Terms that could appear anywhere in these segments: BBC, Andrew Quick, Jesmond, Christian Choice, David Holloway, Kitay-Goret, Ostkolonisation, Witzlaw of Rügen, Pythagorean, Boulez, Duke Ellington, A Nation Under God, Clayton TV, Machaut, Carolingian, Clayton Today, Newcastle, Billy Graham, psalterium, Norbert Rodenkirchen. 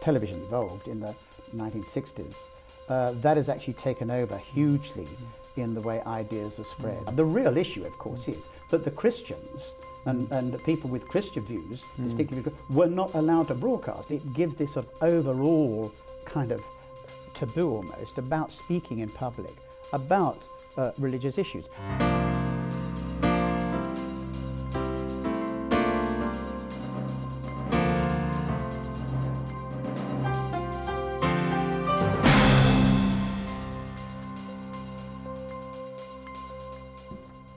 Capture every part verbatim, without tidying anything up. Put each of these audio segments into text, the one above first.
television evolved in the nineteen sixties, uh, that has actually taken over hugely in the way ideas are spread. Mm. The real issue, of course, mm. is that the Christians and, and people with Christian views, mm. distinctly, were not allowed to broadcast. It gives this sort of overall kind of taboo almost about speaking in public, about uh, religious issues.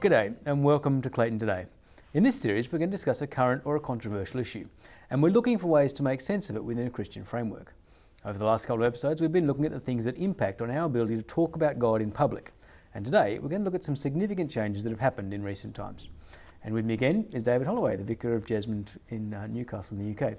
G'day and welcome to Clayton Today. In this series we're going to discuss a current or a controversial issue, and we're looking for ways to make sense of it within a Christian framework. Over the last couple of episodes we've been looking at the things that impact on our ability to talk about God in public, and today we're going to look at some significant changes that have happened in recent times. And with me again is David Holloway, the vicar of Jesmond in uh, Newcastle in the U K.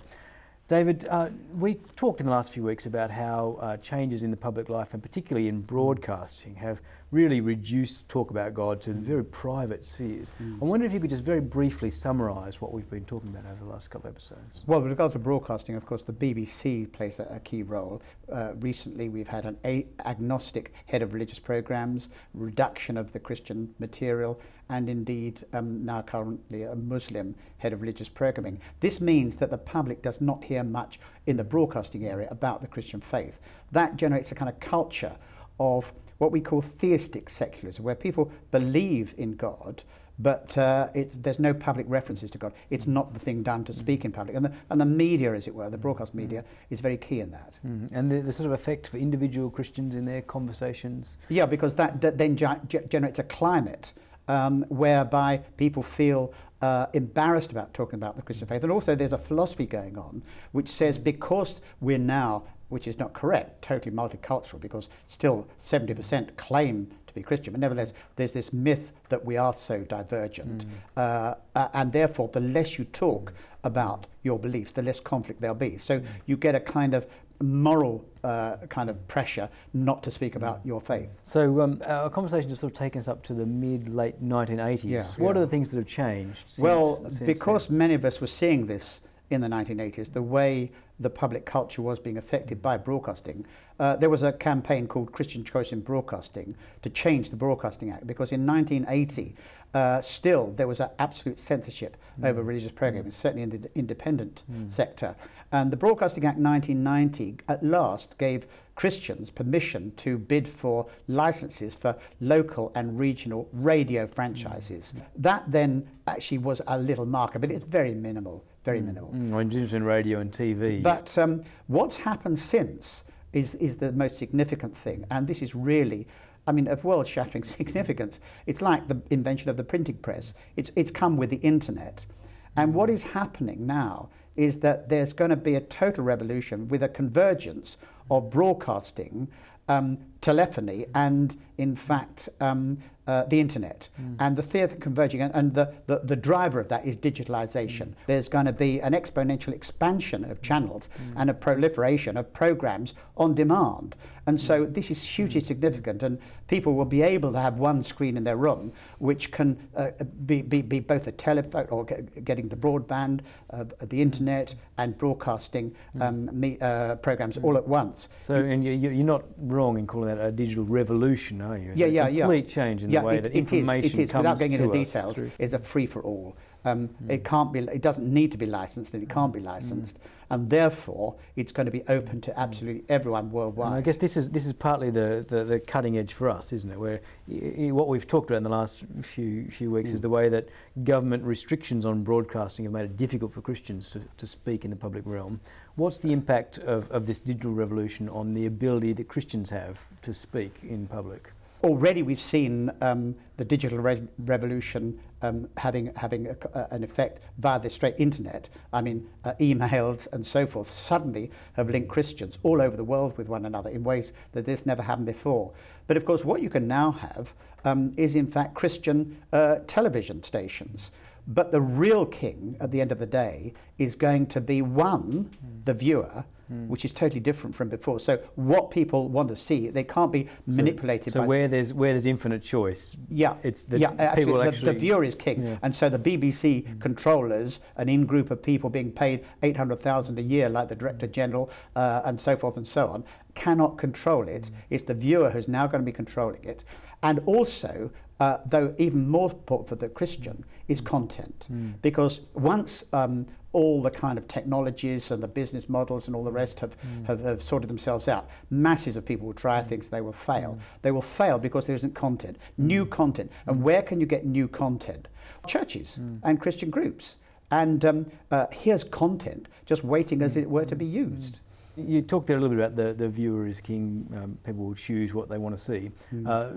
David, uh, we talked in the last few weeks about how uh, changes in the public life, and particularly in broadcasting, have really reduced talk about God to very private spheres. Mm. I wonder if you could just very briefly summarise what we've been talking about over the last couple of episodes. Well, with regards to broadcasting, of course, the B B C plays a, a key role. Uh, recently, we've had an a- agnostic head of religious programmes, reduction of the Christian material, and indeed um, now currently a Muslim head of religious programming. This means that the public does not hear much in the broadcasting area about the Christian faith. That generates a kind of culture of what we call theistic secularism, where people believe in God, but uh, it's, there's no public references to God. It's not the thing done to speak in public. And the, and the media, as it were, the broadcast media, is very key in that. Mm-hmm. And the, the sort of effect for individual Christians in their conversations? Yeah, because that d- then gi- g- generates a climate Um, whereby people feel uh, embarrassed about talking about the Christian faith. And also there's a philosophy going on which says because we're now, which is not correct, totally multicultural, because still seventy percent claim to be Christian, but nevertheless there's this myth that we are so divergent, mm. uh, uh, and therefore the less you talk about your beliefs, the less conflict there'll be. So you get a kind of moral uh, kind of pressure not to speak about your faith. So um, our conversation has sort of taken us up to the mid-late nineteen eighties. Yeah, what yeah. are the things that have changed? Since, well, since because then? Many of us were seeing this in the nineteen eighties, the way the public culture was being affected by broadcasting. Uh, there was a campaign called Christian Choice in Broadcasting to change the Broadcasting Act, because in nineteen eighty uh, still there was an absolute censorship mm. over religious programming, mm. certainly in the independent mm. sector. And the Broadcasting Act nineteen ninety at last gave Christians permission to bid for licenses for local and regional radio franchises. Mm. That then actually was a little marker, but it's very minimal, very mm. minimal. Mm. And it's in radio and T V. But um, what's happened since is, is the most significant thing, and this is really, I mean, of world-shattering significance. It's like the invention of the printing press. It's, it's come with the internet. And what is happening now is that there's going to be a total revolution with a convergence of broadcasting, um, telephony, and in fact um, uh, the internet. Mm. And the theatre converging, and, and the, the, the driver of that is digitalisation. Mm. There's going to be an exponential expansion of channels mm. and a proliferation of programmes on demand. And so this is hugely mm. significant, and people will be able to have one screen in their room, which can uh, be, be, be both a telephone or get, getting the broadband, uh, the internet, and broadcasting um, mm. me, uh, programs mm. all at once. So, and you, you're not wrong in calling that a digital revolution, are you? It's yeah, yeah, yeah. A complete yeah. change in yeah, the way it, that it information is, it is. comes Without getting into details, through. It's a free for all. Um, mm. It can't be. It doesn't need to be licensed, and it can't be licensed, mm. and therefore it's going to be open to absolutely everyone worldwide. And I guess this is this is partly the, the, the cutting edge for us, isn't it? Where I- what we've talked about in the last few few weeks mm. is the way that government restrictions on broadcasting have made it difficult for Christians to, to speak in the public realm. What's the impact of, of this digital revolution on the ability that Christians have to speak in public? Already we've seen um, the digital re- revolution um, having having a, uh, an effect via the straight internet. I mean, uh, emails and so forth suddenly have linked Christians all over the world with one another in ways that this never happened before. But of course, what you can now have um, is in fact Christian uh, television stations. But the real king at the end of the day is going to be one, mm. the viewer, mm. which is totally different from before. So what people want to see, they can't be so, manipulated. So by where there's where there's infinite choice, yeah, it's the yeah, actually, actually, the, the viewer is king, yeah. and so the B B C mm. controllers, an in-group of people being paid eight hundred thousand a year, like the Director General, uh, and so forth and so on, cannot control it. Mm. It's the viewer who's now going to be controlling it, and also. Uh, though even more important for the Christian is content, mm. because once um, all the kind of technologies and the business models and all the rest have, mm. have, have sorted themselves out, masses of people will try mm. things, they will fail. Mm. They will fail because there isn't content, mm. new content. Mm. And where can you get new content? Churches mm. and Christian groups. And um, uh, here's content just waiting, mm. as it were, to be used. Mm. You talked there a little bit about the, the viewer is king, um, people will choose what they want to see. Mm. Uh,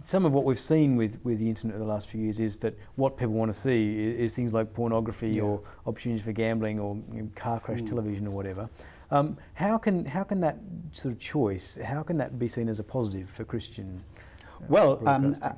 some of what we've seen with, with the internet over the last few years is that what people want to see is, is things like pornography yeah. or opportunities for gambling or you know, car crash mm. television or whatever. Um, how can how can that sort of choice, how can that be seen as a positive for Christian? Uh, well, um, uh,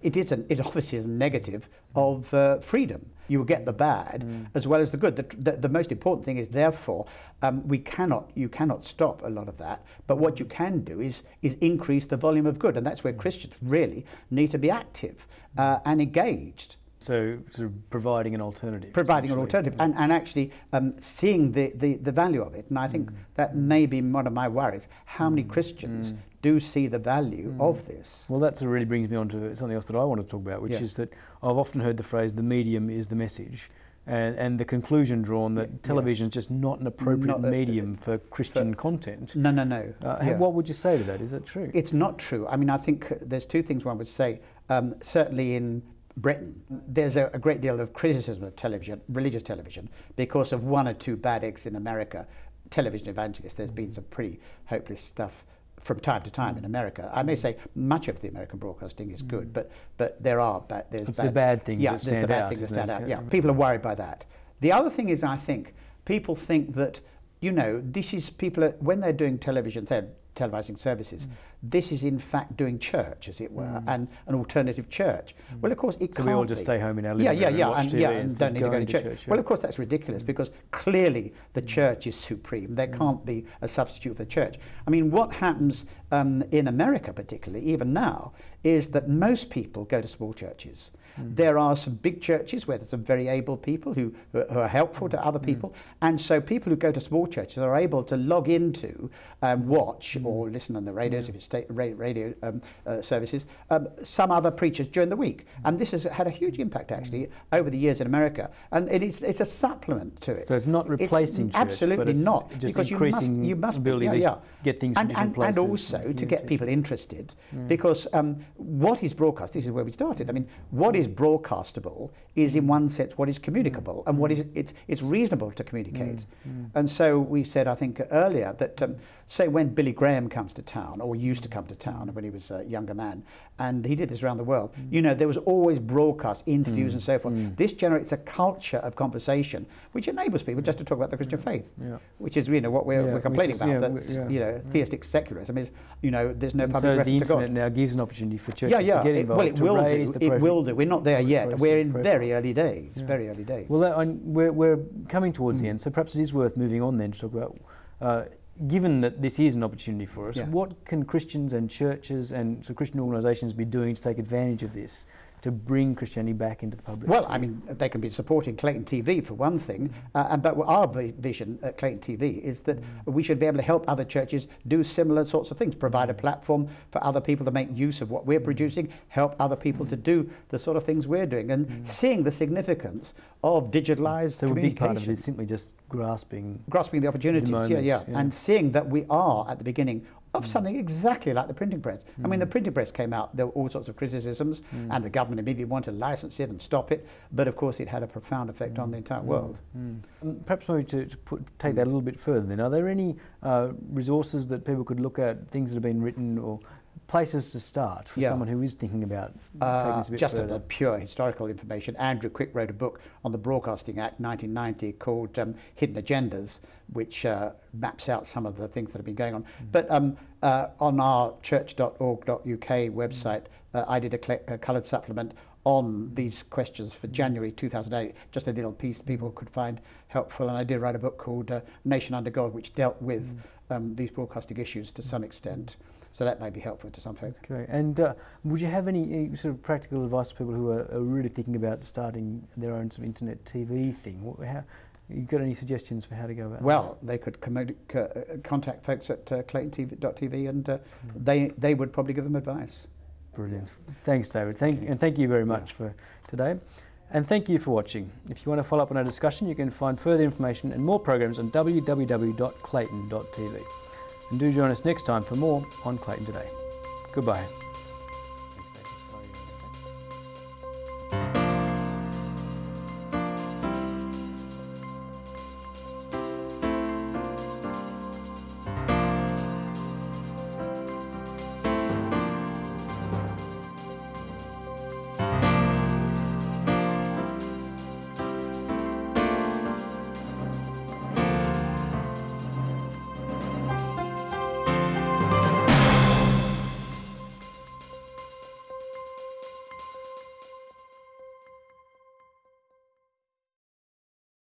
it, is an, it obviously is a negative of uh, freedom. You will get the bad mm. as well as the good. The, the, the most important thing is, therefore, um, we cannot, you cannot stop a lot of that. But what you can do is is increase the volume of good, and that's where Christians really need to be active uh, and engaged. So, sort of providing an alternative. Providing an alternative, and, and actually um, seeing the, the, the value of it. And I think mm. that may be one of my worries, how many Christians mm. do see the value mm. of this. Well, that sort of really brings me on to something else that I want to talk about, which yes. is that I've often heard the phrase, the medium is the message. And, and the conclusion drawn that yeah, television yeah. is just not an appropriate not a, medium for Christian for, content. No, no, no. Uh, yeah. What would you say to that? Is that true? It's not true. I mean, I think there's two things one would say. Um, certainly in Britain, there's a, a great deal of criticism of television, religious television, because of one or two bad eggs in America. Television evangelists, there's been some pretty hopeless stuff from time to time mm. in America. I may say much of the American broadcasting is mm. good, but but there are bad... There's it's bad, the bad things yeah, that stand the bad out. Things that stand out. Yeah, people are worried by that. The other thing is, I think, people think that, you know, this is people, are, when they're doing television, they're televising services, mm. this is in fact doing church, as it were, mm. and an alternative church. Mm. Well, of course, it so can't So we all just be. stay home in our living yeah, room yeah, yeah, and watch and, T V yeah, and don't need to go to church. church yeah. Well, of course, that's ridiculous, mm. because clearly the mm. church is supreme. There mm. can't be a substitute for the church. I mean, what happens um, in America particularly, even now, is that most people go to small churches. Mm. There are some big churches where there's some very able people who, who are helpful to other people. Mm. And so people who go to small churches are able to log into and watch mm. or listen on the radios, yeah. if it's state radio um, uh, services, um, some other preachers during the week. Mm. And this has had a huge impact, actually, over the years in America. And it is, it's a supplement to it. So it's not replacing it's church. Absolutely but it's not. Just because increasing you must, you must ability yeah, yeah. get things and, from different and, places. And also to get people interested. Mm. Because um, what is broadcast? This is where we started. I mean, what is is broadcastable is in one sense what is communicable mm. and what is it's it's reasonable to communicate mm. Mm. and so we said I think earlier that um, say when Billy Graham comes to town or used to come to town when he was a younger man and he did this around the world mm. you know there was always broadcast interviews mm. and so forth mm. this generates a culture of conversation which enables people just to talk about the Christian yeah. faith yeah. which is you know what we're, yeah, we're complaining is, about yeah, that yeah, you know yeah. theistic secularism is you know there's no and public so reference to God. So the internet now gives an opportunity for churches yeah, yeah, to get involved it, well, it to will raise do, the it will do we're not Not there yet. We're in very early days. Yeah. Very early days. Well, that, we're we're coming towards mm. the end, so perhaps it is worth moving on then to talk about. Uh, given that this is an opportunity for us, yeah. what can Christians and churches and so Christian organisations be doing to take advantage of this, to bring Christianity back into the public? Well, I mean, they can be supporting Clayton T V for one thing, uh, and but our vision at Clayton T V is that we should be able to help other churches do similar sorts of things, provide a platform for other people to make use of what we're producing, help other people to do the sort of things we're doing, and mm. seeing the significance of digitalised so communication. So a big part of it is simply just grasping... Grasping the opportunities, the moment, yeah, yeah, yeah, and seeing that we are at the beginning of something exactly like the printing press. Mm. I mean, the printing press came out, there were all sorts of criticisms, mm. and the government immediately wanted to license it and stop it, but of course it had a profound effect mm. on the entire mm. world. Mm. Perhaps maybe to, to put, take that a little bit further then, are there any uh, resources that people could look at, things that have been written or places to start for yeah. someone who is thinking about uh, taking this a bit just further? Just the pure historical information, Andrew Quick wrote a book on the Broadcasting Act nineteen ninety called um, Hidden Agendas, which uh, maps out some of the things that have been going on. Mm. But um, uh, on our church dot org dot U K website, mm. uh, I did a, cl- a coloured supplement on these questions for January two thousand eight, just a little piece people could find helpful. And I did write a book called uh, A Nation Under God, which dealt with mm. um, these broadcasting issues to mm. some extent. So that may be helpful to some folk. Okay. And uh, would you have any uh, sort of practical advice for people who are, are really thinking about starting their own sort of internet T V thing? What, how, you got any suggestions for how to go about well, that? Well, they could commod- uh, contact folks at uh, Clayton T V dot T V and uh, mm. they, they would probably give them advice. Brilliant. Thanks, David. Thank okay. And thank you very much for today. And thank you for watching. If you want to follow up on our discussion, you can find further information and more programs on w w w dot clayton dot t v. And do join us next time for more on Clayton Today. Goodbye.